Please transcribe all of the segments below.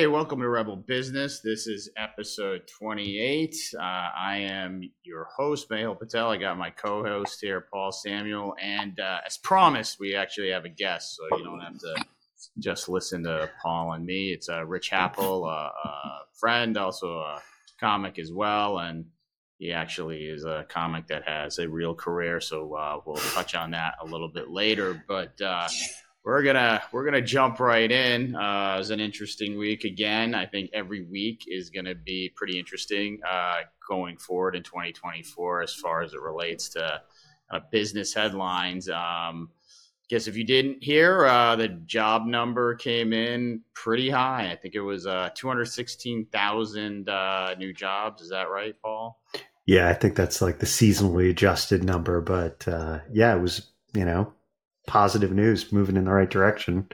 Hey, welcome to Rebel Business. This is episode 28. I am your host, Mahal Patel. I got my co-host here, Paul Samuel. And as promised, we actually have a guest, so you don't have to just listen to Paul and me. It's Rich Happel, a friend, also a comic as well. And he actually is a comic that has a real career, so we'll touch on that a little bit later. But We're gonna jump right in. It was an interesting week again. I think every week is gonna be pretty interesting going forward in 2024 as far as it relates to business headlines. Guess if you didn't hear, the job number came in pretty high. I think it was 216,000 new jobs. Is that right, Paul? Yeah, I think that's like the seasonally adjusted number, but yeah, it was positive news, moving in the right direction.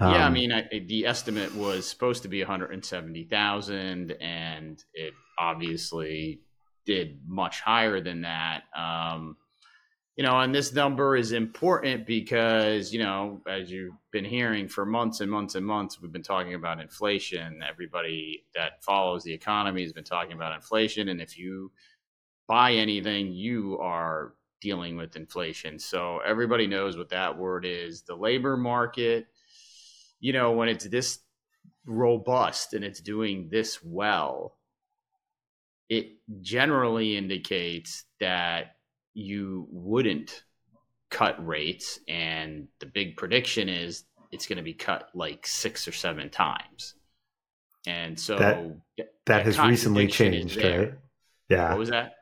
Yeah, I mean, the estimate was supposed to be 170,000, and it obviously did much higher than that. And this number is important because, as you've been hearing for months and months and months, we've been talking about inflation. Everybody that follows the economy has been talking about inflation, and if you buy anything, you are dealing with inflation. So everybody knows what that word is. The labor market, when it's this robust and it's doing this well, it generally indicates that you wouldn't cut rates. And the big prediction is it's going to be cut like 6 or 7 times. And so that has recently changed, right? Yeah. What was that?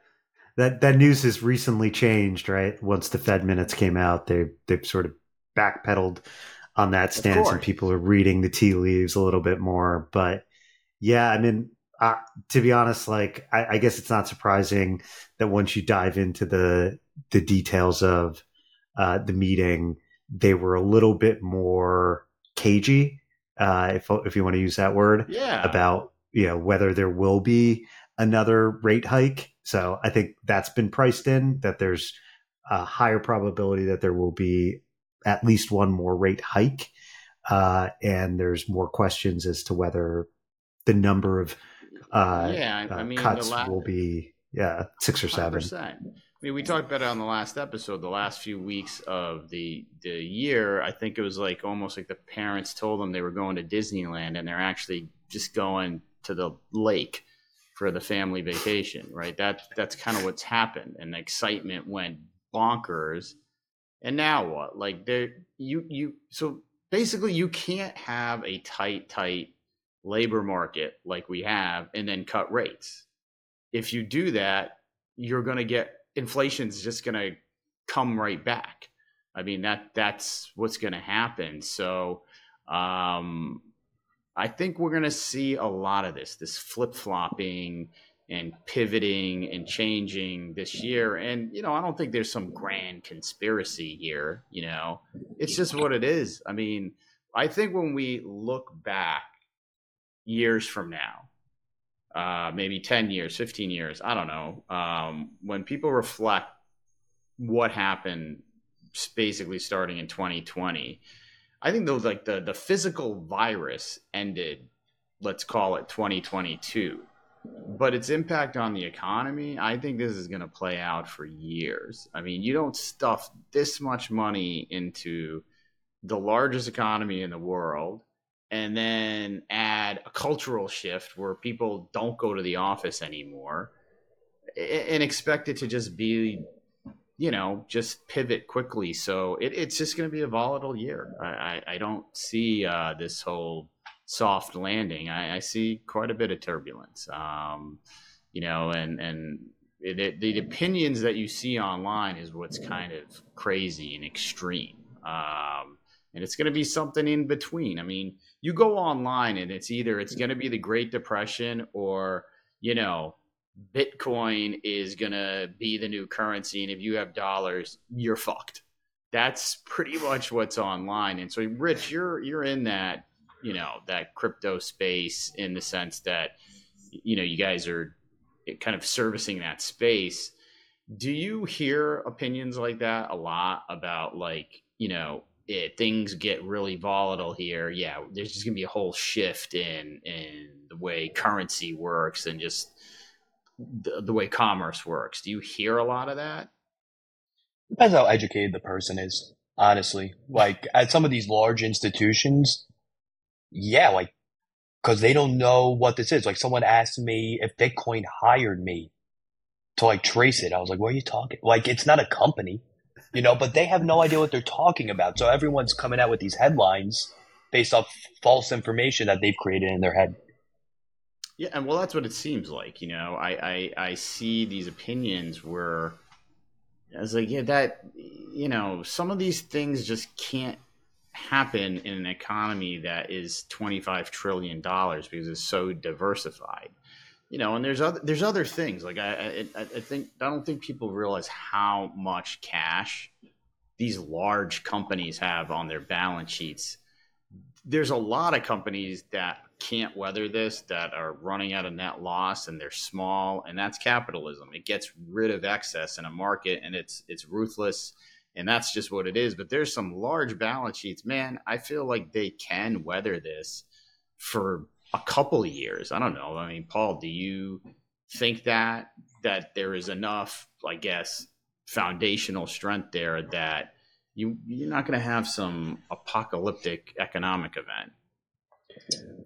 That news has recently changed, right? Once the Fed minutes came out, they've sort of backpedaled on that stance, and people are reading the tea leaves a little bit more. But yeah, I mean, to be honest, like I guess it's not surprising that once you dive into the details of the meeting, they were a little bit more cagey, if you want to use that word, about whether there will be another rate hike. So I think that's been priced in, that there's a higher probability that there will be at least one more rate hike. And there's more questions as to whether the number of cuts will be 6 or 7. 100%. I mean, we talked about it on the last episode, the last few weeks of the year. I think it was like almost like the parents told them they were going to Disneyland, and they're actually just going to the lake for the family vacation, right? That's kind of what's happened, and the excitement went bonkers. And now what? Like so basically you can't have a tight labor market like we have and then cut rates. If you do that, you're going to get inflation's just going to come right back. I mean, that's what's going to happen. So, I think we're going to see a lot of this flip-flopping and pivoting and changing this year. And, I don't think there's some grand conspiracy here, it's just what it is. I mean, I think when we look back years from now, maybe 10 years, 15 years, I don't know. When people reflect what happened basically starting in 2020, I think those like the physical virus ended, let's call it 2022, but its impact on the economy, I think this is going to play out for years. I mean, you don't stuff this much money into the largest economy in the world and then add a cultural shift where people don't go to the office anymore and expect it to just be just pivot quickly. So it's just going to be a volatile year. I don't see this whole soft landing. I see quite a bit of turbulence, and the opinions that you see online is what's kind of crazy and extreme. And it's going to be something in between. I mean, you go online and it's going to be the Great Depression or, Bitcoin is going to be the new currency. And if you have dollars, you're fucked. That's pretty much what's online. And so, Rich, you're in that, that crypto space in the sense that, you guys are kind of servicing that space. Do you hear opinions like that a lot about like, things get really volatile here, yeah, there's just going to be a whole shift in the way currency works and just the way commerce works. Do you hear a lot of that? Depends how educated the person is, honestly. Like, at some of these large institutions, yeah, like, because they don't know what this is. Like, someone asked me if Bitcoin hired me to, like, trace it. I was like, what are you talking? Like, it's not a company. You know, but they have no idea what they're talking about. So everyone's coming out with these headlines based off false information that they've created in their head. Yeah, and well, that's what it seems like. You know, I see these opinions where I was like, yeah, that, you know, some of these things just can't happen in an economy that is $25 trillion because it's so diversified. You know, and there's other things like I don't think people realize how much cash these large companies have on their balance sheets. There's a lot of companies that can't weather this, that are running out of net loss, and they're small, and that's capitalism. It gets rid of excess in a market, and it's ruthless, and that's just what it is. But there's some large balance sheets, man. I feel like they can weather this for a couple of years. I don't know. I mean, Paul, do you think that there is enough, I guess, foundational strength there that you're not going to have some apocalyptic economic event?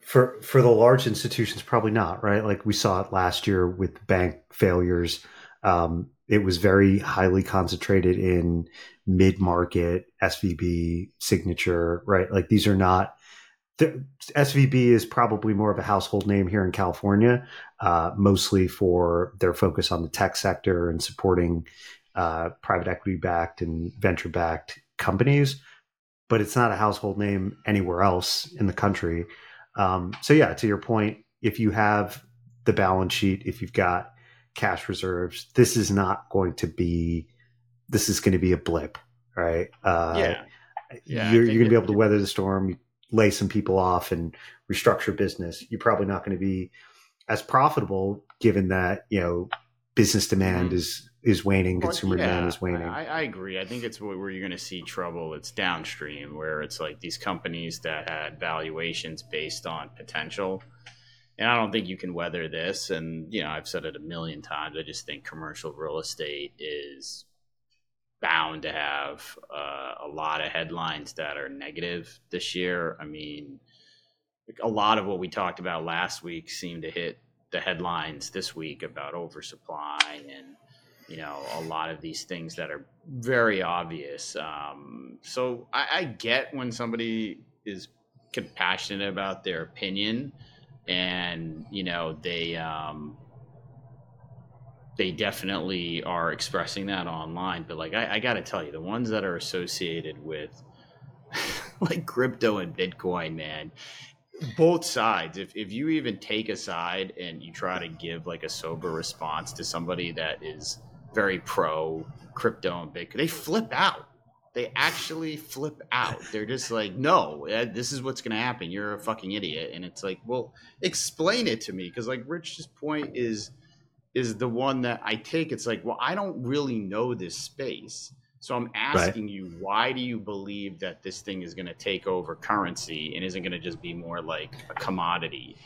For the large institutions, probably not, right? Like, we saw it last year with bank failures. It was very highly concentrated in mid-market, SVB, Signature, right? Like, these are not... SVB is probably more of a household name here in California, mostly for their focus on the tech sector and supporting private equity-backed and venture-backed companies. But it's not a household name anywhere else in the country. So yeah, to your point, if you have the balance sheet, if you've got cash reserves, this is going to be a blip, right? Yeah, you're going to be able to weather the storm. Lay some people off and restructure business. You're probably not going to be as profitable, given that, you know, business demand is waning, consumer demand is waning. I agree. I think it's where you're going to see trouble. It's downstream, where it's like these companies that had valuations based on potential. And I don't think you can weather this. And, you know, I've said it a million times. I just think commercial real estate is bound to have a lot of headlines that are negative this year. I mean, a lot of what we talked about last week seemed to hit the headlines this week about oversupply and, you know, a lot of these things that are very obvious. So I get when somebody is compassionate about their opinion and, you know, they definitely are expressing that online, but like, I got to tell you, the ones that are associated with like crypto and Bitcoin, man, both sides, if you even take a side and you try to give like a sober response to somebody that is very pro crypto and Bitcoin, they flip out. They actually flip out. They're just like, no, this is what's going to happen. You're a fucking idiot. And it's like, well, explain it to me. Cause like Rich's point is the one that I take. It's like, well, I don't really know this space. So I'm asking you, why do you believe that this thing is going to take over currency and isn't going to just be more like a commodity?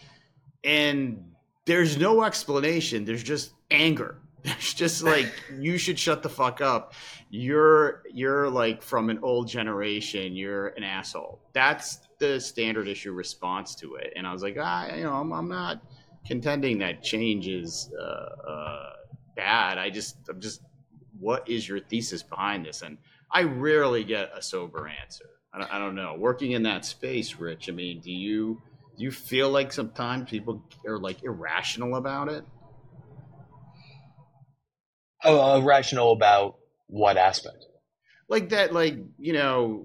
And there's no explanation. There's just anger. There's just like, you should shut the fuck up. You're like from an old generation. You're an asshole. That's the standard issue response to it. And I was like, I'm not contending that change is bad. I'm just, what is your thesis behind this? And I rarely get a sober answer. I don't know. Working in that space, Rich, I mean, do you feel like sometimes people are like irrational about it? Irrational about what aspect? Like that, like, you know,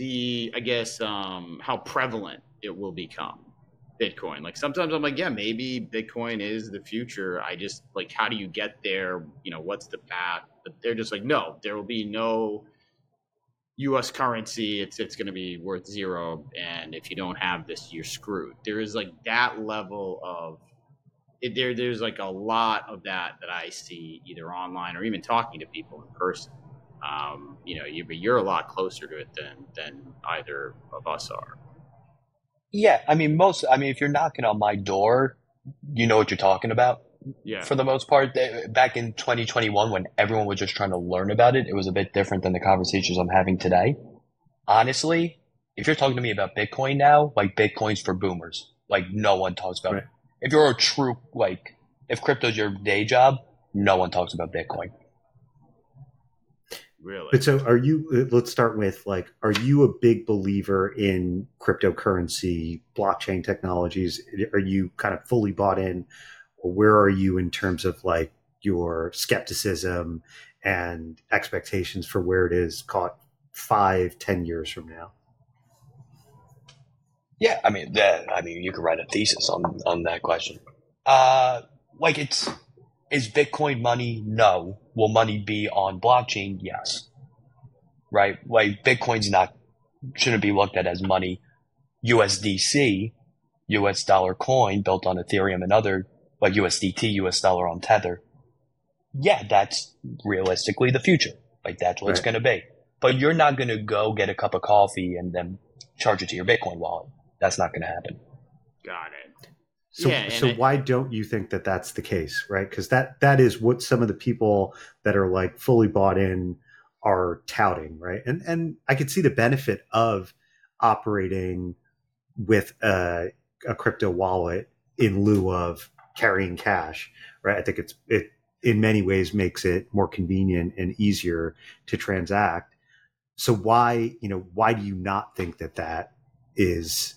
I guess, how prevalent it will become. Bitcoin. Like sometimes I'm like, yeah, maybe Bitcoin is the future. I just like, how do you get there? You know, what's the path? But they're just like, no, there will be no U.S. currency. It's going to be worth zero. And if you don't have this, you're screwed. There is like that level of it. There's like a lot of that I see either online or even talking to people in person. You're a lot closer to it than either of us are. Yeah, if you're knocking on my door, you know what you're talking about. Yeah. For the most part, back in 2021, when everyone was just trying to learn about it, it was a bit different than the conversations I'm having today. Honestly, if you're talking to me about Bitcoin now, like Bitcoin's for boomers. Like no one talks about it. If you're a true, if crypto's your day job, no one talks about Bitcoin. Really? But so let's start with are you a big believer in cryptocurrency, blockchain technologies? Are you kind of fully bought in? Or where are you in terms of your skepticism and expectations for where it is caught 5-10 years from now? Yeah, you could write a thesis on that question. Is Bitcoin money? No. Will money be on blockchain? Yes. Right? Bitcoin's shouldn't be looked at as money. USDC, US dollar coin built on Ethereum and other, USDT, US dollar on Tether. Yeah, that's realistically the future. That's what it's going to be. But you're not going to go get a cup of coffee and then charge it to your Bitcoin wallet. That's not going to happen. Got it. So why don't you think that that's the case, right? Because that is what some of the people that are fully bought in are touting, right? And I could see the benefit of operating with a crypto wallet in lieu of carrying cash, right? I think it in many ways makes it more convenient and easier to transact. So why do you not think that is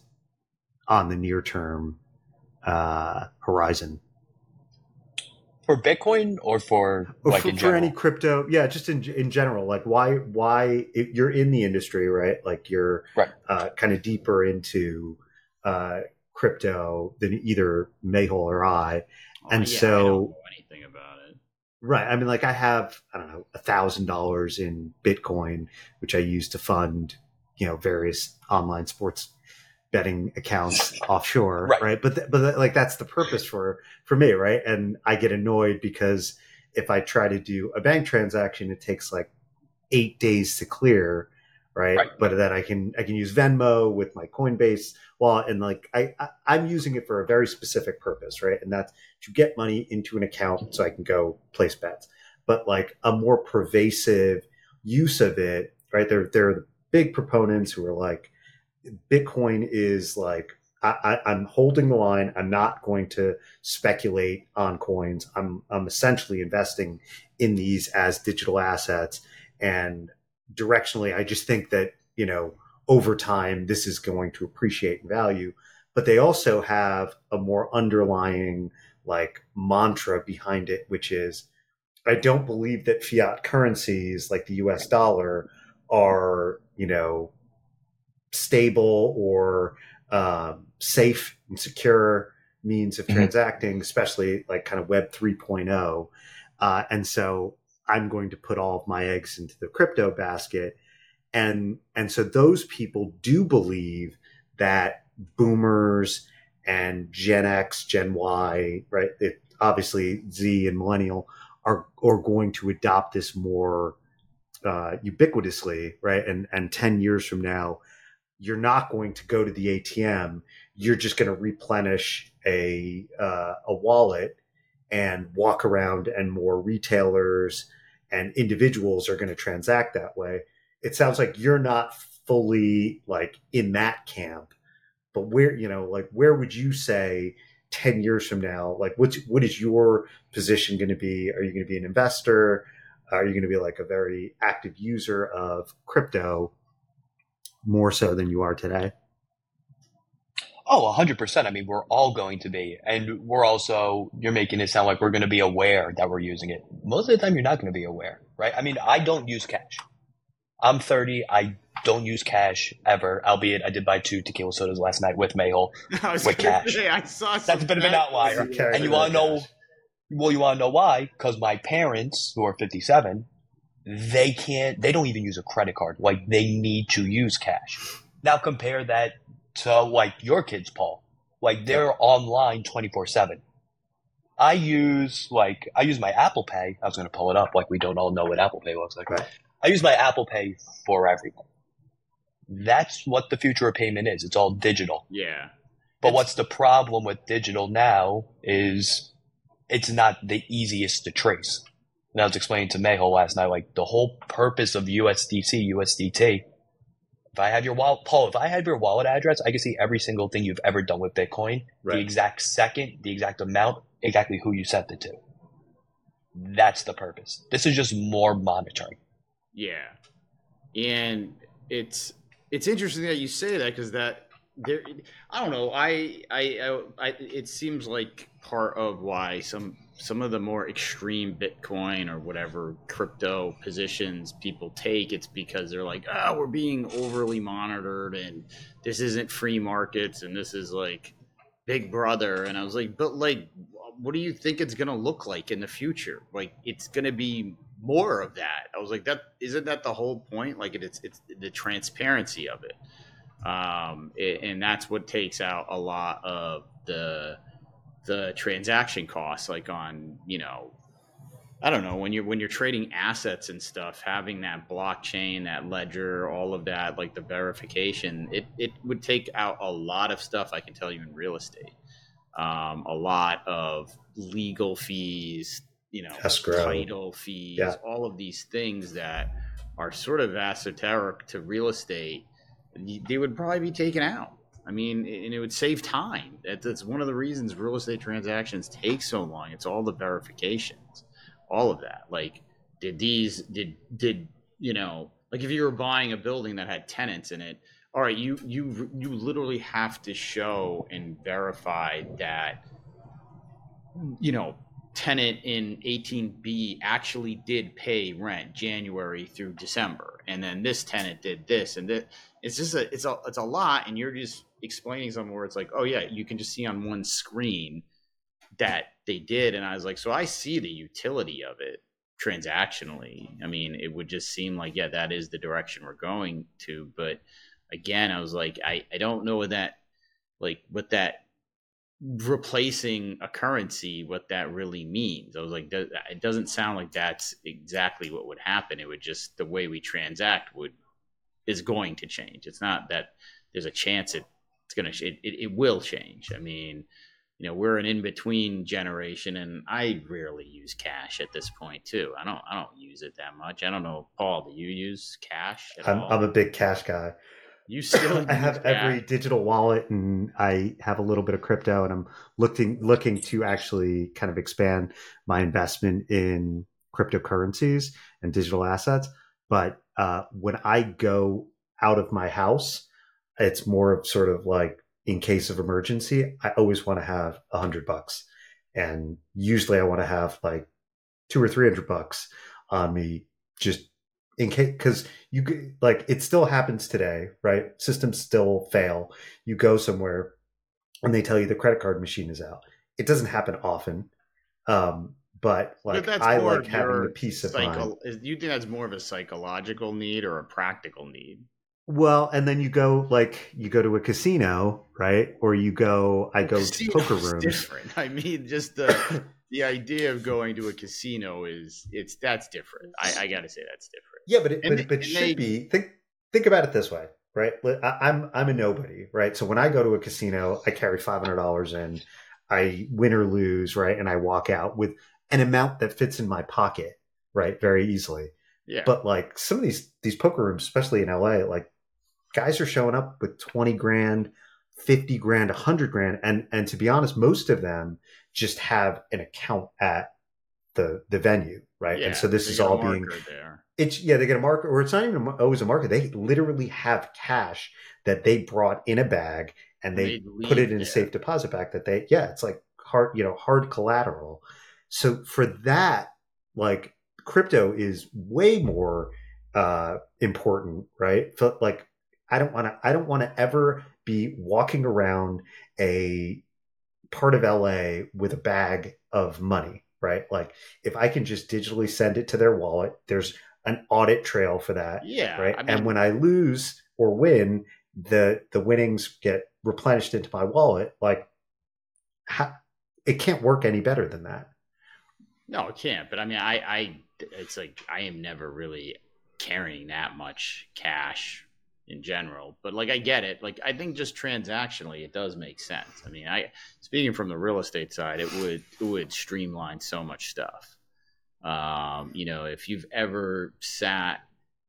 on the near term horizon for Bitcoin or for any crypto? Yeah, just in general, why if you're in the industry, right? You're right. Kind of deeper into crypto than either Mayhole or I. I don't know anything about it. Right. I have, $1,000 in Bitcoin, which I use to fund, various online sports betting accounts offshore. Right. But that's the purpose for me. Right. And I get annoyed because if I try to do a bank transaction, it takes 8 days to clear. Right. But then I can use Venmo with my Coinbase wallet, and I'm using it for a very specific purpose, right? And that's to get money into an account so I can go place bets. But a more pervasive use of it, right? There are the big proponents who are Bitcoin is I'm holding the line. I'm not going to speculate on coins. I'm essentially investing in these as digital assets, and directionally, I just think that, over time, this is going to appreciate in value. But they also have a more underlying mantra behind it, which is, I don't believe that fiat currencies like the US dollar are, stable or safe and secure means of transacting, especially kind of Web 3.0. And so I'm going to put all of my eggs into the crypto basket. And so those people do believe that boomers and Gen X, Gen Y, right? Obviously Z and millennial are going to adopt this more ubiquitously, right? And 10 years from now, you're not going to go to the ATM. You're just going to replenish a wallet and walk around, and more retailers and individuals are going to transact that way. It sounds like you're not fully in that camp, but where would you say 10 years from now, what is your position going to be? Are you going to be an investor? Are you going to be a very active user of crypto more so than you are today? Oh, 100%. We're all going to be. And we're also, you're making it sound like we're going to be aware that we're using it. Most of the time, you're not going to be aware, right? I don't use cash. I'm 30. I don't use cash ever, albeit I did buy 2 tequila sodas last night with Mayhole with cash. Say, I saw that's a bit of an outlier. And you want to know, you want to know why? Because my parents, who are 57, they don't even use a credit card. They need to use cash. Now compare that to your kids, Paul. They're online 24/7. I use my Apple Pay. I was going to pull it up. We don't all know what Apple Pay looks like. Right. I use my Apple Pay for everything. That's what the future of payment is. It's all digital. Yeah. But what's the problem with digital now is it's not the easiest to trace. And I was explaining to Mayho last night, like the whole purpose of USDC, USDT, if I have your wallet, Paul, if I have your wallet address, I can see every single thing you've ever done with Bitcoin, right. The exact second, the exact amount, exactly who you sent it to. That's the purpose. This is just more monitoring. Yeah. And it's interesting that you say that because that there, I don't know. I it seems like part of why some of the more extreme Bitcoin or whatever crypto positions people take, it's because they're like, oh, we're being overly monitored and this isn't free markets and this is like Big Brother. And I was like, but like, what do you think it's going to look like in the future? Like, it's going to be more of that. I was like, that isn't that the whole point? Like it's the transparency of it. And that's what takes out a lot of the transaction costs, like on, you know, I don't know, when you're trading assets and stuff, having that blockchain, that ledger, all of that, like the verification, it would take out a lot of stuff. I can tell you in real estate, a lot of legal fees, you know, escrow, title fees, yeah. All of these things that are sort of esoteric to real estate, they would probably be taken out. I mean, and it would save time. That's one of the reasons real estate transactions take so long. It's all the verifications, all of that. Like, did you know, like if you were buying a building that had tenants in it, all right, you literally have to show and verify that, you know, tenant in 18B actually did pay rent January through December, and then this tenant did this and that. It's just it's a lot, and you're just explaining something where it's like, oh yeah, you can just see on one screen that they did. And I was like, so I see the utility of it transactionally. I mean, it would just seem like, yeah, that is the direction we're going to. But again, I was like, I don't know what that replacing a currency, what that really means. I was like, it doesn't sound like that's exactly what would happen. It would just, the way we transact is going to change. It's not that there's a chance it will change. I mean, you know, we're an in-between generation, and I rarely use cash at this point too. I don't use it that much. I don't know, Paul, do you use cash at all? I'm a big cash guy. You still I have every digital wallet, and I have a little bit of crypto, and I'm looking to actually kind of expand my investment in cryptocurrencies and digital assets. But when I go out of my house, it's more of sort of like in case of emergency, I always want to have $100. And usually I want to have like $200 or $300 on me just in case, because you like it still happens today, right? Systems still fail. You go somewhere and they tell you the credit card machine is out. It doesn't happen often, but like I like having the peace of mind. You think that's more of a psychological need or a practical need? Well, and then you go to a casino, right? Or I go to poker rooms. Different. I mean, just the idea of going to a casino that's different. I got to say that's different. Yeah, but it should be. Think about it this way, right? I'm a nobody, right? So when I go to a casino, I carry $500 in, I win or lose, right? And I walk out with an amount that fits in my pocket, right? Very easily. Yeah. But like some of these poker rooms, especially in LA, like guys are showing up with 20 grand, 50 grand, 100 grand. And to be honest, most of them just have an account at the venue, right? Yeah, and so this is all being there. It's yeah, they get a marker, or it's not even always a marker. They literally have cash that they brought in a bag and they put it in a safe deposit bag that they it's like hard collateral. So for that, like crypto is way more important, right? So like I don't want to ever be walking around a part of LA with a bag of money, right? Like if I can just digitally send it to their wallet, there's an audit trail for that. Yeah. Right. I mean, and when I lose or win, the winnings get replenished into my wallet. Like it can't work any better than that. No, it can't. But I mean, it's like I am never really carrying that much cash in general. But like, I get it. Like, I think just transactionally, it does make sense. I mean, speaking from the real estate side, it would streamline so much stuff. You know, if you've ever sat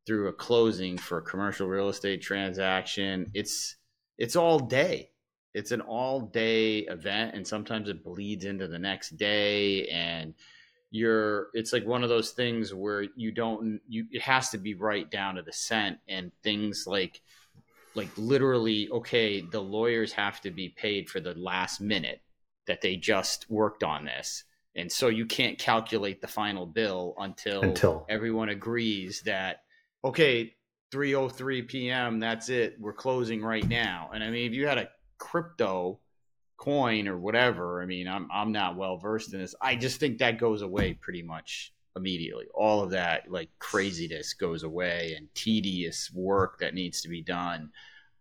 through a closing for a commercial real estate transaction, it's all day. It's an all day event, and sometimes it bleeds into the next day. And it's like one of those things where it has to be right down to the cent, and things like literally, okay, the lawyers have to be paid for the last minute that they just worked on this. And so you can't calculate the final bill until everyone agrees that, okay, 3:03 PM, that's it. We're closing right now. And I mean, if you had a crypto coin or whatever, I mean, I'm not well versed in this. I just think that goes away pretty much immediately. All of that like craziness goes away, and tedious work that needs to be done.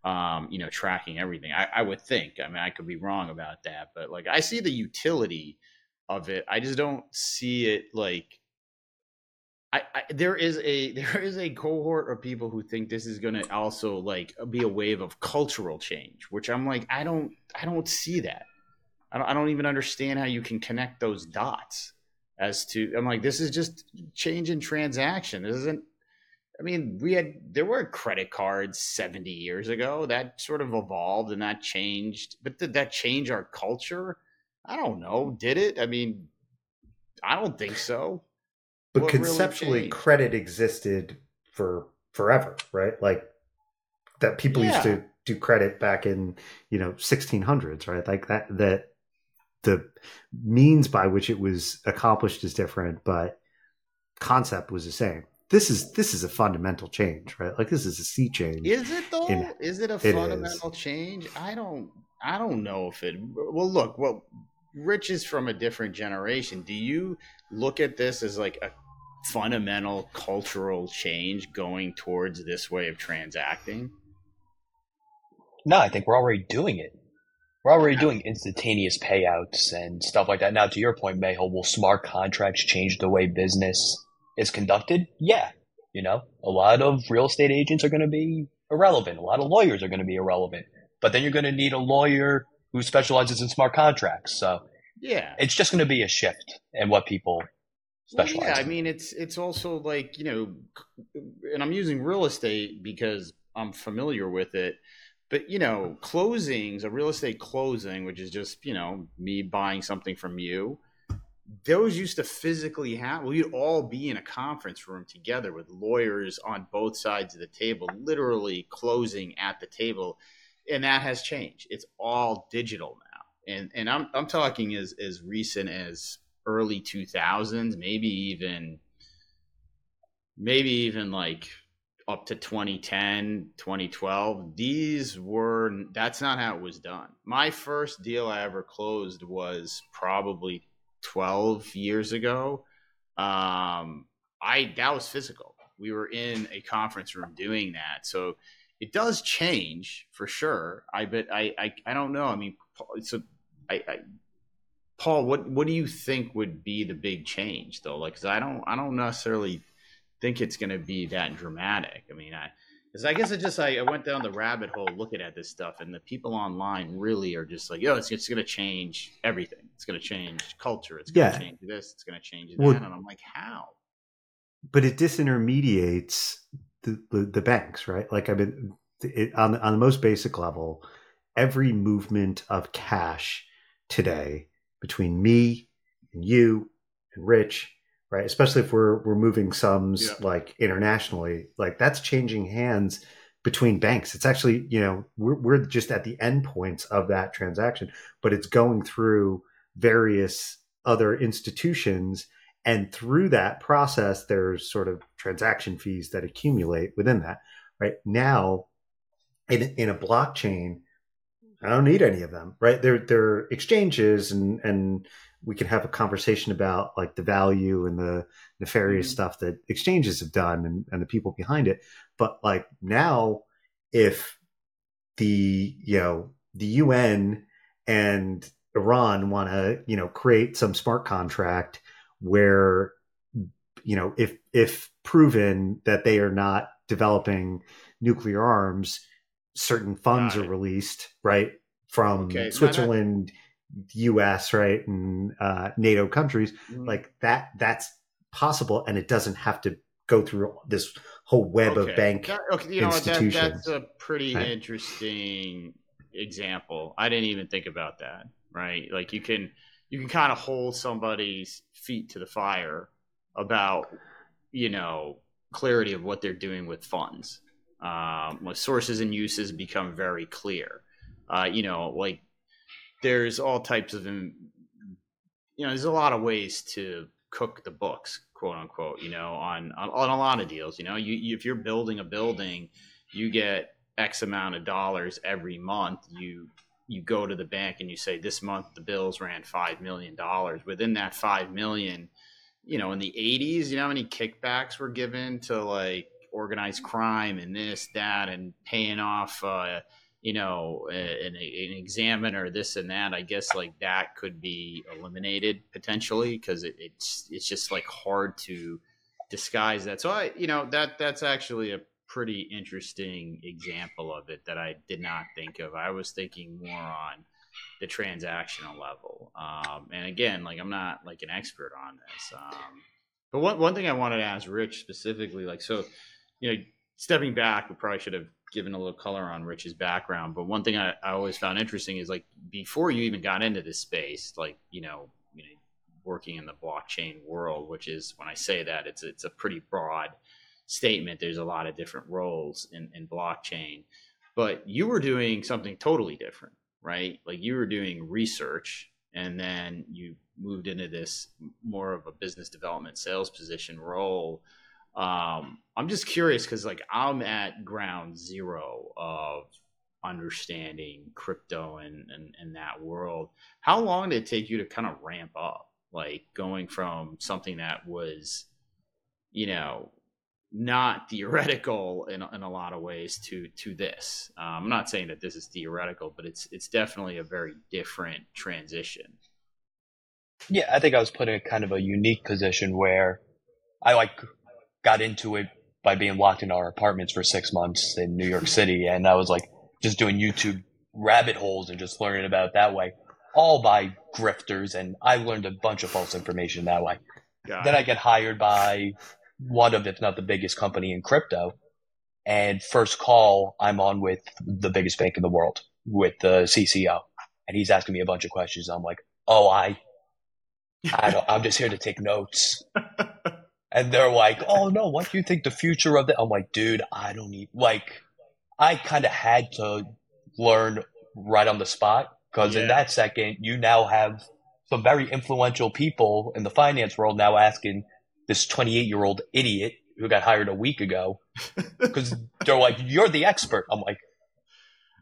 You know, tracking everything. I would think. I mean, I could be wrong about that, but like, I see the utility of it. I just don't see it like. There is a cohort of people who think this is going to also like be a wave of cultural change, which I'm like, I don't see that. I don't even understand how you can connect those dots as to, I'm like, this is just change in transaction. This isn't, I mean, there were credit cards 70 years ago that sort of evolved and that changed, but did that change our culture? I don't know. Did it? I mean, I don't think so. But what conceptually, really credit existed for forever, right? Like that people used to do credit back in, you know, 1600s, right? Like that the means by which it was accomplished is different, but concept was the same. This is a fundamental change, right? Like this is a sea change. Is it though? Is it a fundamental change? I don't know if it. Well, look, well, Rich is from a different generation. Do you look at this as like a fundamental cultural change going towards this way of transacting? No, I think we're already doing it. We're already doing instantaneous payouts and stuff like that. Now, to your point, Mayhill, will smart contracts change the way business is conducted? Yeah. You know, a lot of real estate agents are going to be irrelevant. A lot of lawyers are going to be irrelevant. But then you're going to need a lawyer who specializes in smart contracts. So yeah, it's just going to be a shift in what people specialize in. I mean, it's also like, you know, and I'm using real estate because I'm familiar with it, but, you know, closings, a real estate closing, which is just, you know, me buying something from you, those used to physically you'd all be in a conference room together with lawyers on both sides of the table, literally closing at the table. And that has changed. It's all digital now. And I'm talking as recent as early 2000s, maybe even like up to 2010, 2012. That's not how it was done. My first deal I ever closed was probably 12 years ago. That was physical. We were in a conference room doing that. So it does change for sure. I don't know. I mean, so Paul, what do you think would be the big change though? Like, 'cause I don't necessarily think it's going to be that dramatic. I mean, I guess I went down the rabbit hole looking at this stuff, and the people online really are just like, yo, it's going to change everything. It's going to change culture. It's going to change this. It's going to change that. And I'm like, how? But it disintermediates the banks, right? Like, I mean, on the most basic level, every movement of cash today between me and you and Rich, right? Especially if we're moving sums like internationally, like that's changing hands between banks. It's actually, you know, we're just at the end points of that transaction, but it's going through various other institutions. And through that process, there's sort of transaction fees that accumulate within that, right? Now, in a blockchain, I don't need any of them, right? They're exchanges, and we can have a conversation about like the value and the nefarious stuff that exchanges have done and the people behind it. But like now, if the UN and Iran want to, you know, create some smart contract where, you know, if proven that they are not developing nuclear arms, certain funds are released, right, from Switzerland, US, right, and NATO countries. Like that's possible, and it doesn't have to go through this whole web of bank institutions. That's a pretty interesting example. I didn't even think about that, right? Like you can kind of hold somebody's feet to the fire about, clarity of what they're doing with funds. With sources and uses become very clear. There's all types of, there's a lot of ways to cook the books, quote unquote, on a lot of deals. If you're building a building, you get X amount of dollars every month. You go to the bank and you say, this month the bills ran $5 million. Within that $5 million, in the 80s, how many kickbacks were given to organized crime and this, that, and paying off, an examiner, this and that. I guess that could be eliminated potentially because it's just hard to disguise that. So that's actually a pretty interesting example of it that I did not think of. I was thinking more on the transactional level. And again, I'm not an expert on this. But one thing I wanted to ask Rich specifically, stepping back, we probably should have given a little color on Rich's background. But one thing I always found interesting is before you even got into this space, working in the blockchain world, which is, when I say that, it's a pretty broad statement. There's a lot of different roles in blockchain, but you were doing something totally different, right? You were doing research, and then you moved into this more of a business development sales position role. I'm just curious because I'm at ground zero of understanding crypto and that world. How long did it take you to kind of ramp up, going from something that was, not theoretical in a lot of ways to this? I'm not saying that this is theoretical, but it's definitely a very different transition. Yeah, I think I was put in kind of a unique position where I got into it by being locked in our apartments for 6 months in New York City, and I was just doing YouTube rabbit holes and just learning about it that way, all by grifters, and I learned a bunch of false information that way. Then I get hired by one of, if not the biggest company in crypto. And first call I'm on with the biggest bank in the world, with the CCO. And he's asking me a bunch of questions. I'm like, I'm just here to take notes. And they're like, oh no, what do you think the future of that? I'm like, dude, I don't need, I kind of had to learn right on the spot. Cause in that second, you now have some very influential people in the finance world now asking this 28-year-old idiot who got hired a week ago, because they're like, you're the expert. I'm like,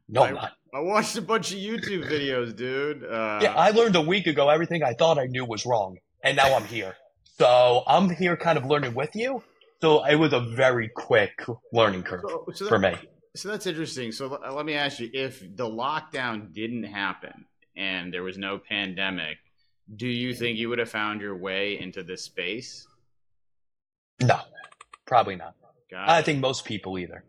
no, I'm not. I watched a bunch of YouTube videos, dude. I learned a week ago everything I thought I knew was wrong, and now I'm here. So I'm here kind of learning with you. So it was a very quick learning curve for me. So that's interesting. So let me ask you, if the lockdown didn't happen and there was no pandemic, do you think you would have found your way into this space? No, probably not. I think most people either.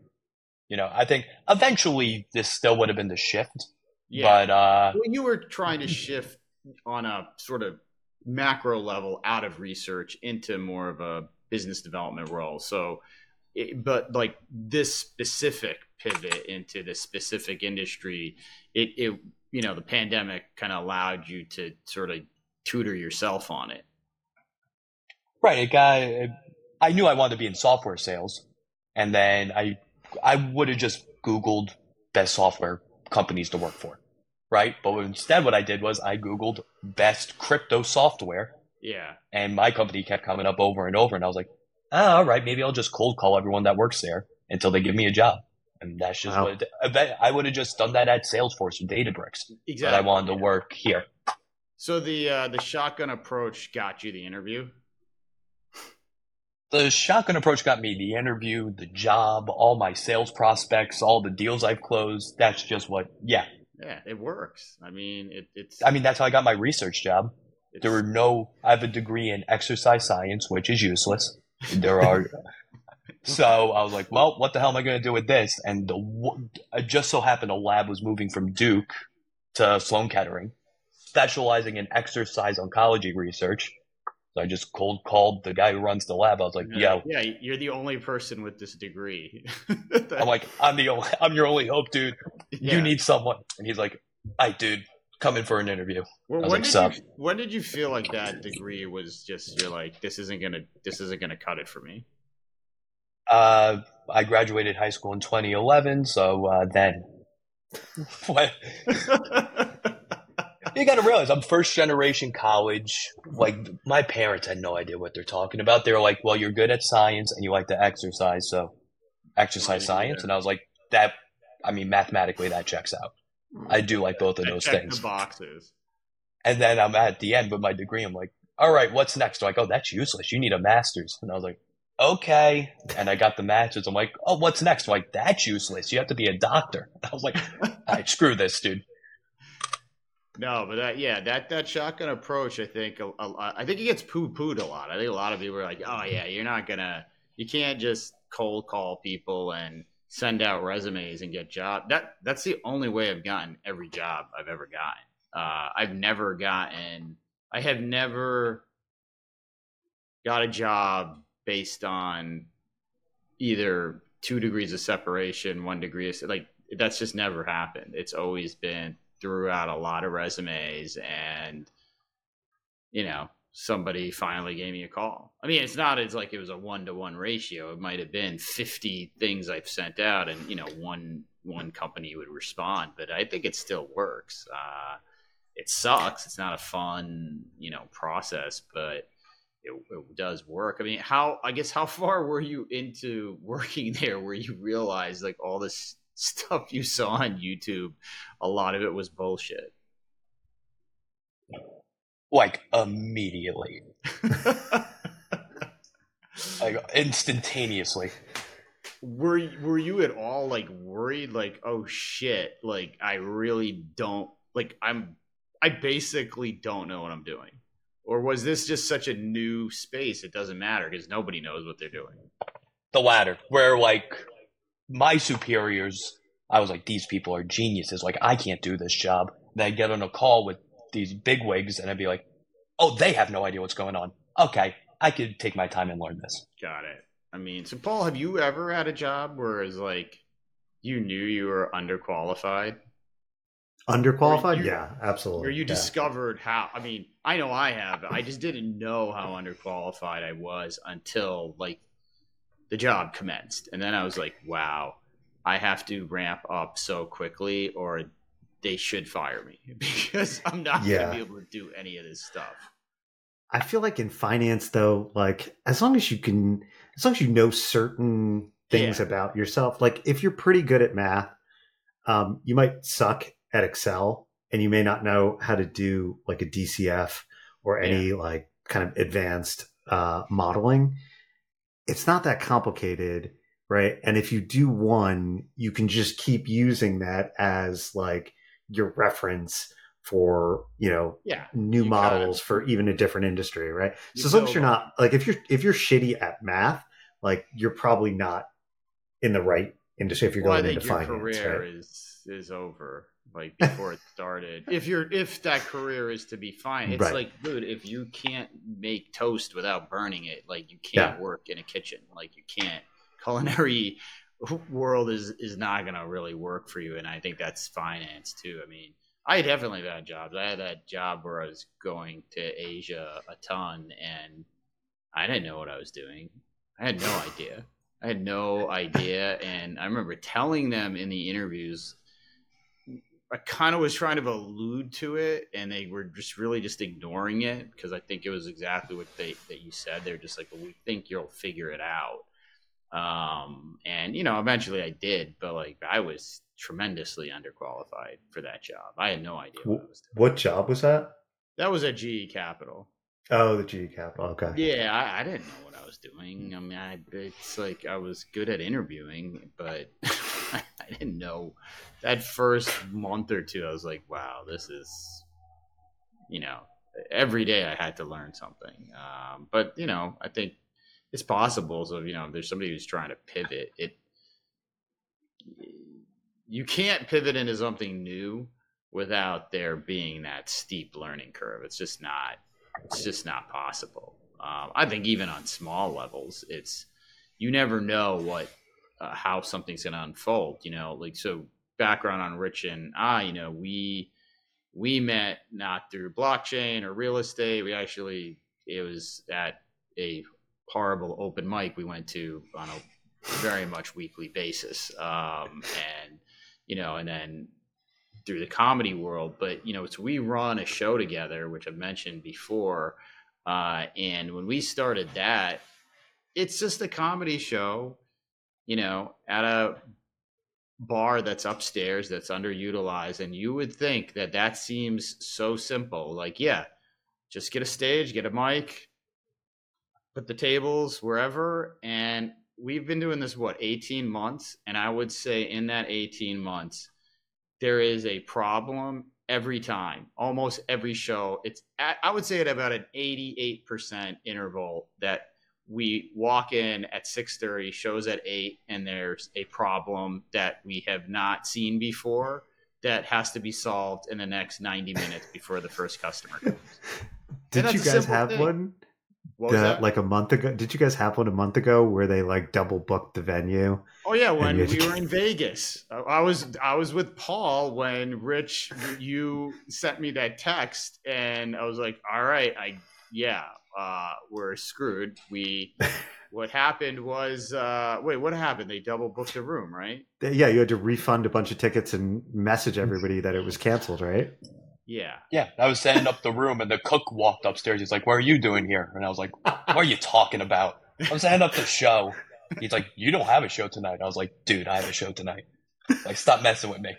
I think eventually this still would have been the shift. Yeah. But when you were trying to shift on a sort of macro level out of research into more of a business development role. So, but this specific pivot into this specific industry, it the pandemic kind of allowed you to sort of tutor yourself on it. Right. I knew I wanted to be in software sales, and then I would have just Googled best software companies to work for, right? But instead what I did was I Googled best crypto software. Yeah. And my company kept coming up over and over, and I was like, all right, maybe I'll just cold call everyone that works there until they give me a job. And that's just what I bet. I would have just done that at Salesforce or Databricks. Exactly. But I wanted to work here. So the shotgun approach got you the interview? The shotgun approach got me the interview, the job, all my sales prospects, all the deals I've closed. That's just what, Yeah, it works. I mean, that's how I got my research job. I have a degree in exercise science, which is useless. There are So I was like, well, what the hell am I going to do with this? And it just so happened a lab was moving from Duke to Sloan Kettering, specializing in exercise oncology research. So I just cold called the guy who runs the lab. I was like, yo. Yeah, you're the only person with this degree. I'm like, I'm your only hope, dude. Yeah. You need someone. And he's like, all right, dude, come in for an interview. Well, when did you feel like that degree was just, you're like, this isn't gonna cut it for me? I graduated high school in 2011, so then. What? You got to realize I'm first generation college. Like, my parents had no idea what they're talking about. They were like, well, you're good at science and you like to exercise, so exercise science. And I was like, mathematically that checks out. I do like both of those things. The boxes. And then I'm at the end with my degree. I'm like, all right, what's next? They're like, oh, that's useless. You need a master's. And I was like, okay. And I got the master's. I'm like, oh, what's next? They're like, that's useless. You have to be a doctor. I was like, all right, screw this, dude. No, but that shotgun approach, I think, I think it gets poo-pooed a lot. I think a lot of people are like, oh yeah, you can't just cold call people and send out resumes and get jobs. That's the only way I've gotten every job I've ever gotten. I have never got a job based on either 2 degrees of separation, 1 degree of, like, that's just never happened. It's always been threw out a lot of resumes and, somebody finally gave me a call. I mean, it's like it was a 1-to-1 ratio. It might've been 50 things I've sent out and, one company would respond, but I think it still works. It sucks. It's not a fun, process, but it does work. I mean, how far were you into working there where you realized like all this stuff you saw on YouTube, a lot of it was bullshit? Like, immediately. Like, instantaneously. Were you at all, like, worried? Like, oh, shit. Like, I really don't... Like, I basically don't know what I'm doing. Or was this just such a new space? It doesn't matter because nobody knows what they're doing. The latter. Where, like... my superiors, I was like, these people are geniuses. Like, I can't do this job. Then I'd get on a call with these bigwigs, and I'd be like, oh, they have no idea what's going on. Okay, I could take my time and learn this. Got it. I mean, so Paul, have you ever had a job where it's like you knew you were underqualified? Underqualified? Yeah, absolutely. Or you discovered how. I mean, I know I have. I just didn't know how underqualified I was until, like, the job commenced. And then I was like, wow, I have to ramp up so quickly or they should fire me because I'm not going to be able to do any of this stuff. I feel like in finance though, like as long as you know certain things about yourself, like if you're pretty good at math, you might suck at Excel and you may not know how to do like a DCF or any like kind of advanced modeling. It's not that complicated, right? And if you do one, you can just keep using that as like your reference for, new models for even a different industry, right? So as long as you're not like, if you're shitty at math, like you're probably not in the right industry if you're going into finance. Your career is over like before it started. If that career is to be fine, it's like, dude, if you can't make toast without burning it, like you can't work in a kitchen, like you can't. Culinary world is not going to really work for you. And I think that's finance too. I mean, I definitely had jobs. I had that job where I was going to Asia a ton and I didn't know what I was doing. I had no idea. And I remember telling them in the interviews, I kind of was trying to allude to it and they were just ignoring it because I think it was exactly what you said. They're just like, well, we think you'll figure it out. Eventually I did, but like I was tremendously underqualified for that job. I had no idea what I was doing. What job was that? That was at GE Capital. Oh, the GE Capital. Okay. Yeah. I didn't know what I was doing. I mean, it's like, I was good at interviewing, but I didn't know that first month or two. I was like, wow, this is, every day I had to learn something. But I think it's possible. So, you know, if there's somebody who's trying to pivot, you can't pivot into something new without there being that steep learning curve. It's just not possible. I think even on small levels, you never know how something's going to unfold, you know, like, so background on Rich and I, you know, we met not through blockchain or real estate. It was at a horrible open mic we went to on a very much weekly basis. And, you know, and then through the comedy world, but, you know, so we run a show together, which I've mentioned before. And when we started that, it's just a comedy show, you know, at a bar that's upstairs, that's underutilized. And you would think that seems so simple. Like, yeah, just get a stage, get a mic, put the tables wherever. And we've been doing this, 18 months. And I would say in that 18 months, there is a problem every time, almost every show. I would say at about an 88% interval that we walk in at 6:30, shows at 8, and there's a problem that we have not seen before that has to be solved in the next 90 minutes before the first customer comes. Did you guys have one? What was that? Like a month ago? Did you guys have one a month ago where they like double booked the venue? Oh yeah, when we were in Vegas. I was with Paul when Rich, you sent me that text, and I was like, all right, we're screwed. What happened was, what happened? They double booked a room, right? Yeah. You had to refund a bunch of tickets and message everybody that it was canceled, right? Yeah. Yeah. I was setting up the room and the cook walked upstairs. He's like, what are you doing here? And I was like, what are you talking about? I'm setting up the show. He's like, you don't have a show tonight. I was like, dude, I have a show tonight. Like, stop messing with me.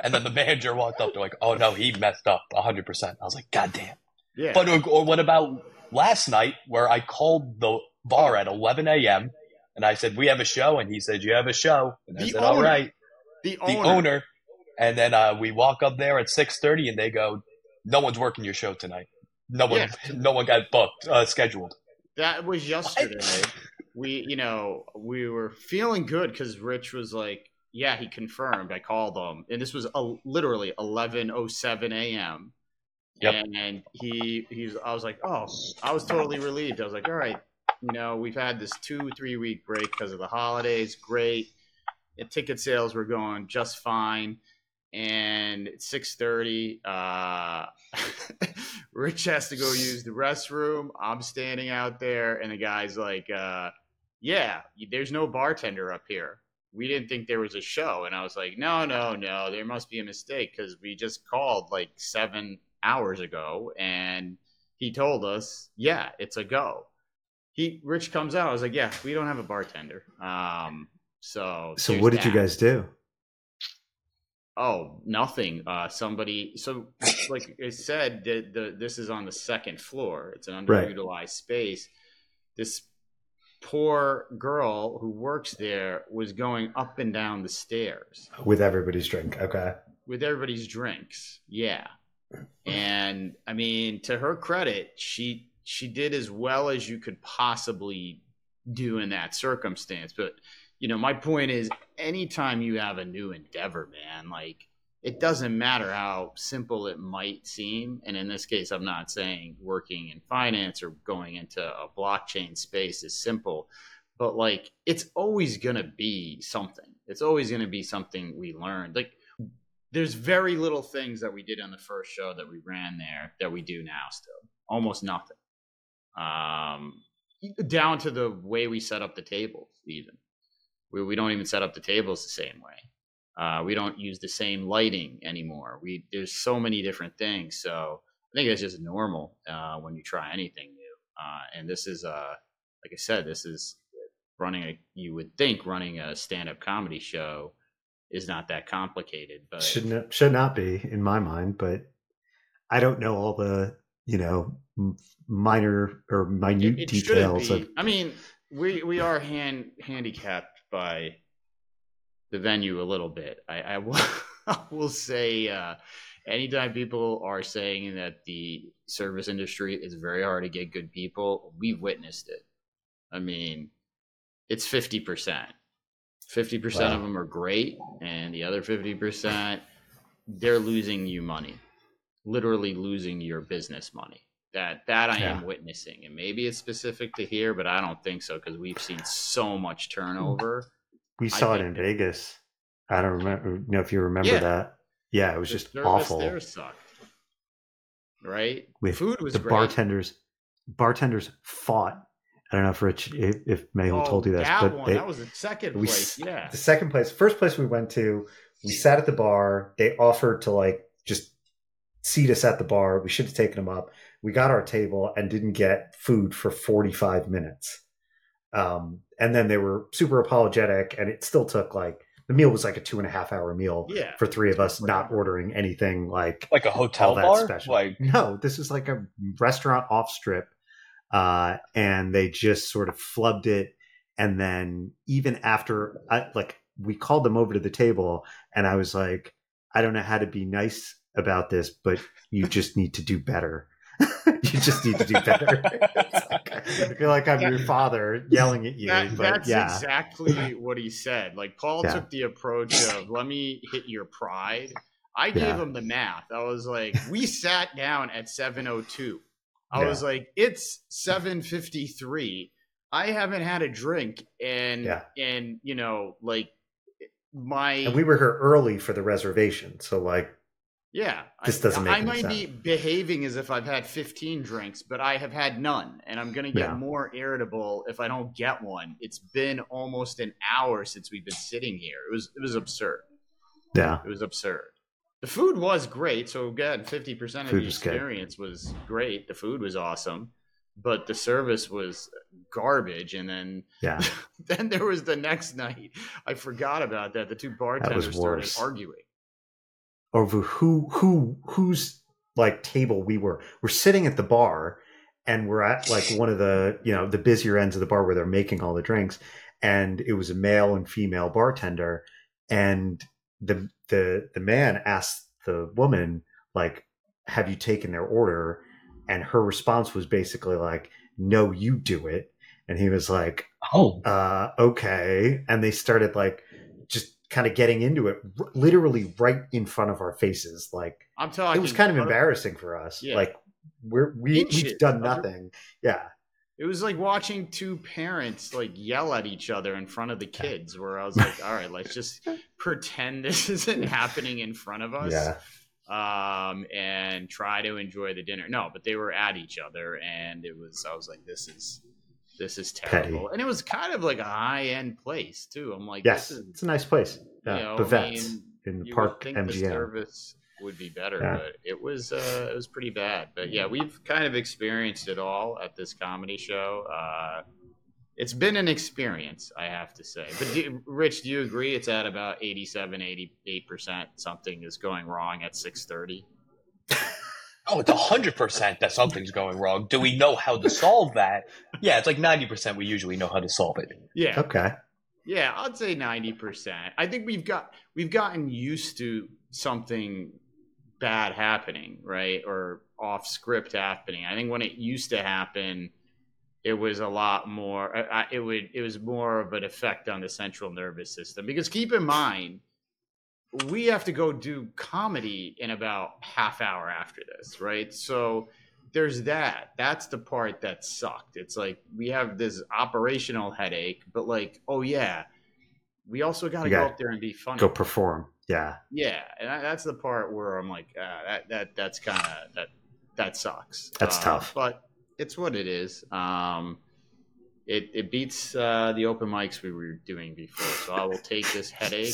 And then the manager walked up. They're like, oh no, he messed up 100%. I was like, God damn. Yeah. But or what about last night where I called the bar at 11 a.m. and I said, we have a show. And he said, you have a show. And I said, all right. The owner. And then we walk up there at 6:30 and they go, no one's working your show tonight. No one got booked, scheduled. That was yesterday. We were feeling good because Rich was like, yeah, he confirmed. I called him. And this was literally 11:07 a.m. Yep. And I was like, oh, I was totally relieved. I was like, all right, you know, we've had this 2-3 week break because of the holidays. Great. And ticket sales were going just fine. And at 6:30, Rich has to go use the restroom. I'm standing out there. And the guy's like, yeah, there's no bartender up here. We didn't think there was a show. And I was like, no, there must be a mistake because we just called like 7 hours ago and he told us, yeah, it's a go. Rich comes out. I was like, yeah, we don't have a bartender. So what did you guys do? Oh, nothing. Somebody, so like I said, this is on the second floor. It's an underutilized space. This poor girl who works there was going up and down the stairs with everybody's drink. Okay. With everybody's drinks. Yeah. And I mean, to her credit, she did as well as you could possibly do in that circumstance. But, you know, my point is anytime you have a new endeavor, man, like it doesn't matter how simple it might seem. And in this case, I'm not saying working in finance or going into a blockchain space is simple, but like it's always going to be something. It's always going to be something we learned. Like, there's very little things that we did on the first show that we ran there that we do now still. Almost nothing. Down to the way we set up the tables, even. We don't even set up the tables the same way. We don't use the same lighting anymore. There's so many different things. So I think it's just normal when you try anything new. And this is, like I said, this is you would think running a stand-up comedy show is not that complicated, but should not be in my mind. But I don't know all the, you know, minor or minute it details. I mean, we are handicapped by the venue a little bit. I will say, anytime people are saying that the service industry is very hard to get good people, we've witnessed it. I mean, it's 50%. 50% wow. of them are great, and the other 50%, they're losing you money, literally losing your business money. That I am witnessing, and maybe it's specific to here, but I don't think so, because we've seen so much turnover. We saw it in Vegas. I don't know if you remember that. Yeah, it was just awful. The service there sucked, right? Food was great. Bartenders fought. I don't know if Rich, if Mayhill told you this, but that was the second place. Yeah, the second place. First place we went to, we sat at the bar. They offered to just seat us at the bar. We should have taken them up. We got our table and didn't get food for 45 minutes. And then they were super apologetic, and it still took the meal was a 2.5 hour meal for three of us, not ordering anything like a hotel bar? Special. No, this is like a restaurant off strip. And they just sort of flubbed it. And then even after we called them over to the table, and I was like, I don't know how to be nice about this, but you just need to do better. I feel like I'm your father yelling at you. That's exactly what he said. Paul took the approach of, let me hit your pride. I gave him the math. I was like, we sat down at 7:02. I was like, it's 7:53. I haven't had a drink, and and we were here early for the reservation, so this doesn't make sense. I might be behaving as if I've had 15 drinks, but I have had none, and I'm going to get more irritable if I don't get one. It's been almost an hour since we've been sitting here. It was absurd. Yeah, it was absurd. The food was great. So again, 50% of the experience was great. The food was awesome, but the service was garbage. And then, then there was the next night. I forgot about that. The two bartenders started arguing over whose table we were. We're sitting at the bar, and we're at one of the, the busier ends of the bar where they're making all the drinks. And it was a male and female bartender, and the man asked the woman, have you taken their order? And her response was basically no, you do it. And he was like, okay. And they started just kind of getting into it literally right in front of our faces. I'm talking, it was kind of embarrassing for us. Yeah. We've done nothing. Yeah. It was like watching two parents yell at each other in front of the kids, where I was like, all right, let's just pretend this isn't happening in front of us and try to enjoy the dinner. No, but they were at each other, and I was like, this is terrible. Petty. And it was kind of a high end place too. I'm like, yes, it's a nice place. Bavette's in the Park MGM. The service would be better, but it was pretty bad. But we've kind of experienced it all at this comedy show. It's been an experience, I have to say. But Rich, do you agree it's at about 87-88% something is going wrong at 6:30? Oh, it's 100% that something's going wrong. Do we know how to solve that? Yeah, it's 90% we usually know how to solve it. Yeah. Okay. Yeah, I'd say 90%. I think we've gotten used to something bad happening, right? Or off script happening. I think when it used to happen, it was a lot more, it was more of an effect on the central nervous system, because keep in mind, we have to go do comedy in about half hour after this, right? So there's that's the part that sucked. It's we have this operational headache, but we also got to go up there and be funny. Go perform. Yeah. Yeah. And that's the part where I'm that's kind of, that sucks. That's tough. But it's what it is. It beats the open mics we were doing before. So I will take this headache.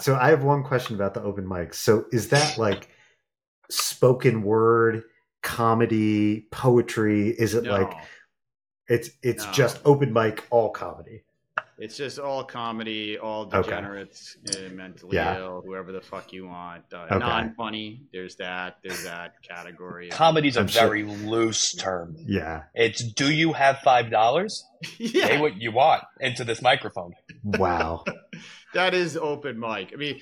So I have one question about the open mics. So is that spoken word, comedy, poetry? Is it it's just open mic, all comedy? It's just all comedy, all degenerates, mentally ill, whoever the fuck you want. Non-funny, there's that category. Comedy's a very loose term. Yeah. It's, do you have $5? Yeah. Say what you want into this microphone. Wow. That is open mic. I mean,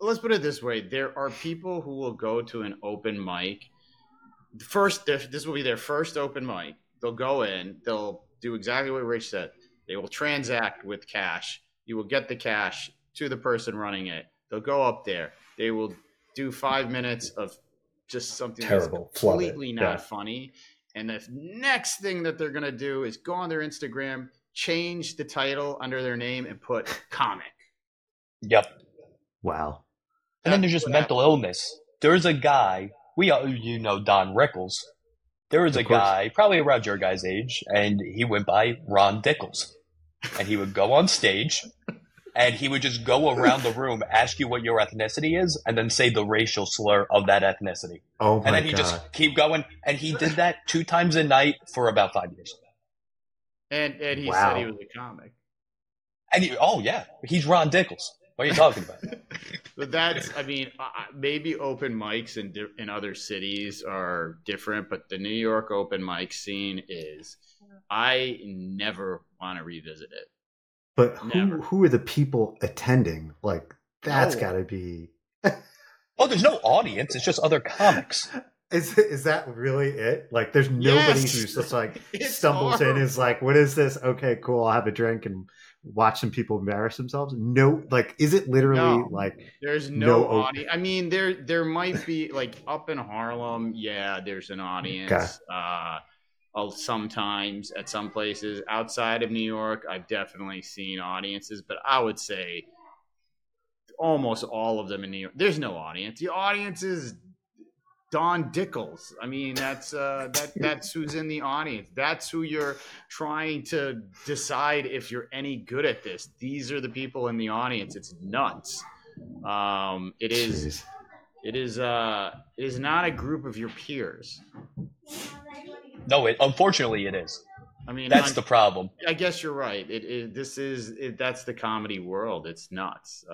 let's put it this way. There are people who will go to an open mic. First, this will be their first open mic. They'll go in, they'll do exactly what Rich said. They will transact with cash. You will get the cash to the person running it. They'll go up there. They will do 5 minutes of just something terrible, that's completely not funny. And the next thing that they're going to do is go on their Instagram, change the title under their name, and put comic. Yep. Wow. And then there's just mental illness. There's a guy, you know Don Rickles. There was a guy, probably around your guy's age, and he went by Ron Dickles. And he would go on stage, and he would just go around the room, ask you what your ethnicity is, and then say the racial slur of that ethnicity. Oh, my God. And then he'd just keep going. And he did that 2 times a night for about 5 years. And he said he was a comic. And he's Ron Dickles. What are you talking about? But that's, I mean, maybe open mics in other cities are different, but the New York open mic scene is, I never want to revisit it. But who are the people attending? Like, that's got to be. Oh, there's no audience. It's just other comics. Is that really it? Like, there's nobody who's just like stumbles in and is like, what is this? Okay, cool. I'll have a drink and watch some people embarrass themselves. No, like, is it literally like there's no audience? I mean, there might be like up in Harlem. Yeah, there's an audience. Sometimes at some places outside of New York, I've definitely seen audiences, but I would say almost all of them in New York. There's no audience. The audience is Don Rickles. I mean, that's who's in the audience. That's who you're trying to decide if you're any good at this. These are the people in the audience. It's nuts. It is not a group of your peers. No, unfortunately it is. I mean, that's the problem. I guess you're right. That's the comedy world. It's nuts.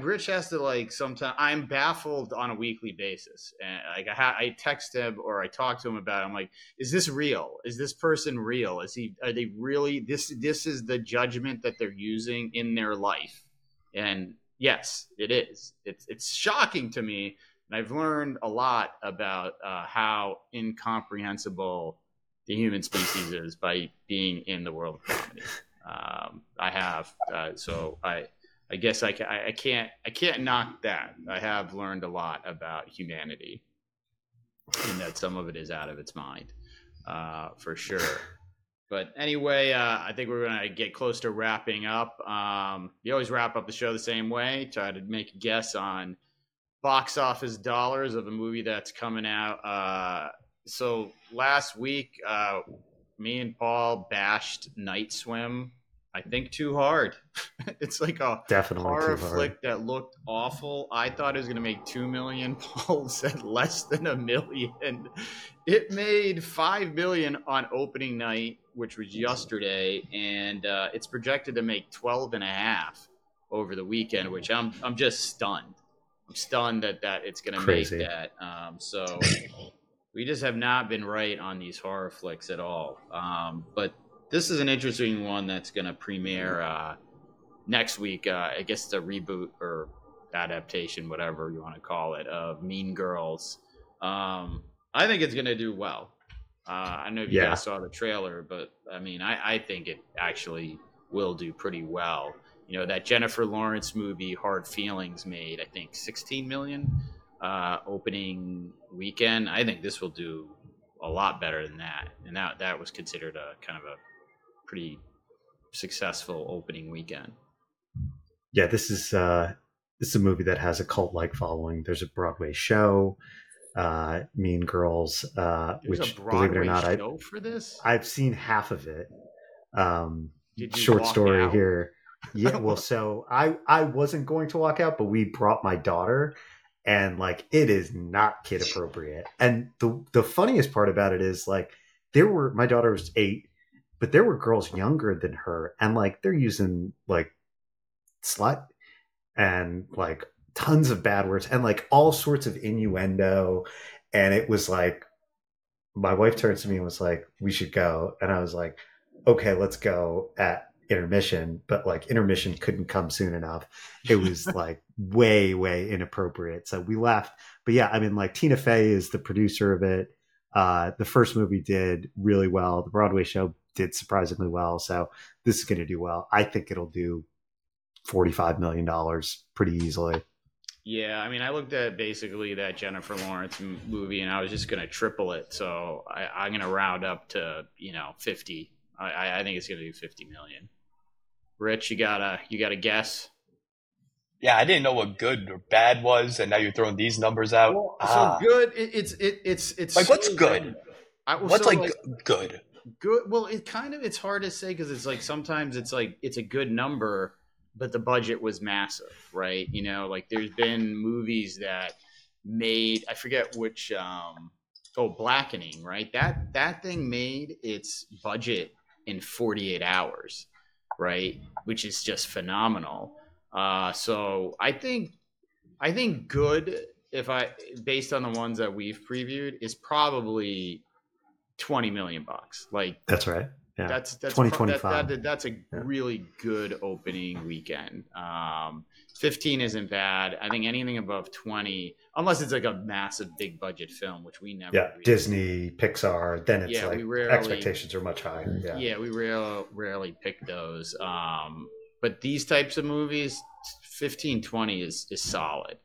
Rich has to, like, sometimes I'm baffled on a weekly basis, and like I text him or I talk to him about it. I'm like, is this real? Is this person real? Are they really, this is the judgment that they're using in their life. And yes, it is. It's shocking to me. And I've learned a lot about how incomprehensible the human species is by being in the world of comedy. I guess I can't knock that. I have learned a lot about humanity, and that some of it is out of its mind, for sure. But anyway, I think we're going to get close to wrapping up. We always wrap up the show the same way. Try to make a guess on box office dollars of a movie that's coming out. So last week, me and Paul bashed Night Swim. I think too hard. It's like a horror flick that looked awful. I thought it was going to make $2 million. Paul said less than $1 million. It made $5 million on opening night, which was yesterday, and it's projected to make 12.5 over the weekend. Which I'm just stunned. I'm stunned that it's going to make that. So we just have not been right on these horror flicks at all. But this is an interesting one that's going to premiere next week. I guess it's a reboot or adaptation, whatever you want to call it, of Mean Girls. I think it's going to do well. I don't know if you guys saw the trailer, but I mean, I think it actually will do pretty well. You know, that Jennifer Lawrence movie, Hard Feelings, made, I think, $16 million opening weekend. I think this will do a lot better than that. And that was considered a kind of a pretty successful opening weekend. Yeah, this is a movie that has a cult-like following. There's a Broadway show, Mean Girls, which, believe it or not, I've seen half of it. Short story out? Here. Yeah, well, so I wasn't going to walk out, but we brought my daughter, and like, it is not kid appropriate. And the funniest part about it is, like, my daughter was 8. But there were girls younger than her, and like, they're using like slut and like tons of bad words and like all sorts of innuendo. And it was like, my wife turned to me and was like, we should go. And I was like, okay, let's go at intermission. But like, intermission couldn't come soon enough. It was like way, way inappropriate. So we left. But yeah, I mean, like, Tina Fey is the producer of it. The first movie did really well. The Broadway show did surprisingly well. So this is going to do well. I think it'll do $45 million pretty easily. Yeah, I mean, I looked at basically that Jennifer Lawrence movie, and I was just going to triple it. So I'm going to round up to, 50. I think it's going to do 50 million. Rich, you got a guess? Yeah, I didn't know what good or bad was, and now you're throwing these numbers out. Well, so good, it's like so what's good? What's good? Good. Well, it's hard to say because it's like sometimes it's like it's a good number, but the budget was massive, right? There's been movies that made, I forget which, Blackening, right? That thing made its budget in 48 hours, right? Which is just phenomenal. So I think good, based on the ones that we've previewed, is probably $20 million. Like that's right. Yeah. That's 2025. That's a really good opening weekend. 15 isn't bad. I think anything above 20, unless it's like a massive big budget film, which we never. Yeah, really Disney, do. Pixar. Then it's expectations are much higher. Yeah, we rarely pick those. But these types of movies, 15, 20 is solid.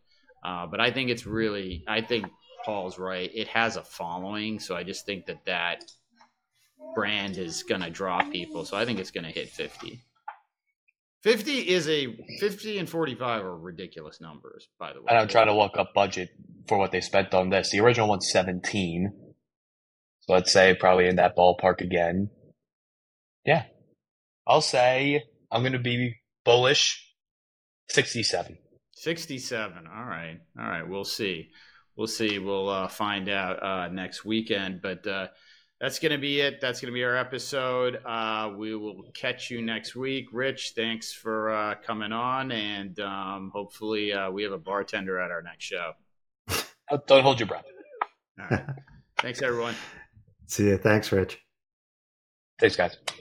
But I think it's really, I think Paul's right. It has a following, so I just think that brand is going to draw people. So I think it's going to hit 50. 50 and 45 are ridiculous numbers, by the way. And I'm trying to look up budget for what they spent on this. The original one's 17. So let's say probably in that ballpark again. Yeah. I'll say I'm going to be bullish 67. 67. All right. We'll see. We'll find out next weekend. But that's going to be it. That's going to be our episode. We will catch you next week. Rich, thanks for coming on. And hopefully we have a bartender at our next show. Don't hold your breath. All right. Thanks, everyone. See you. Thanks, Rich. Thanks, guys.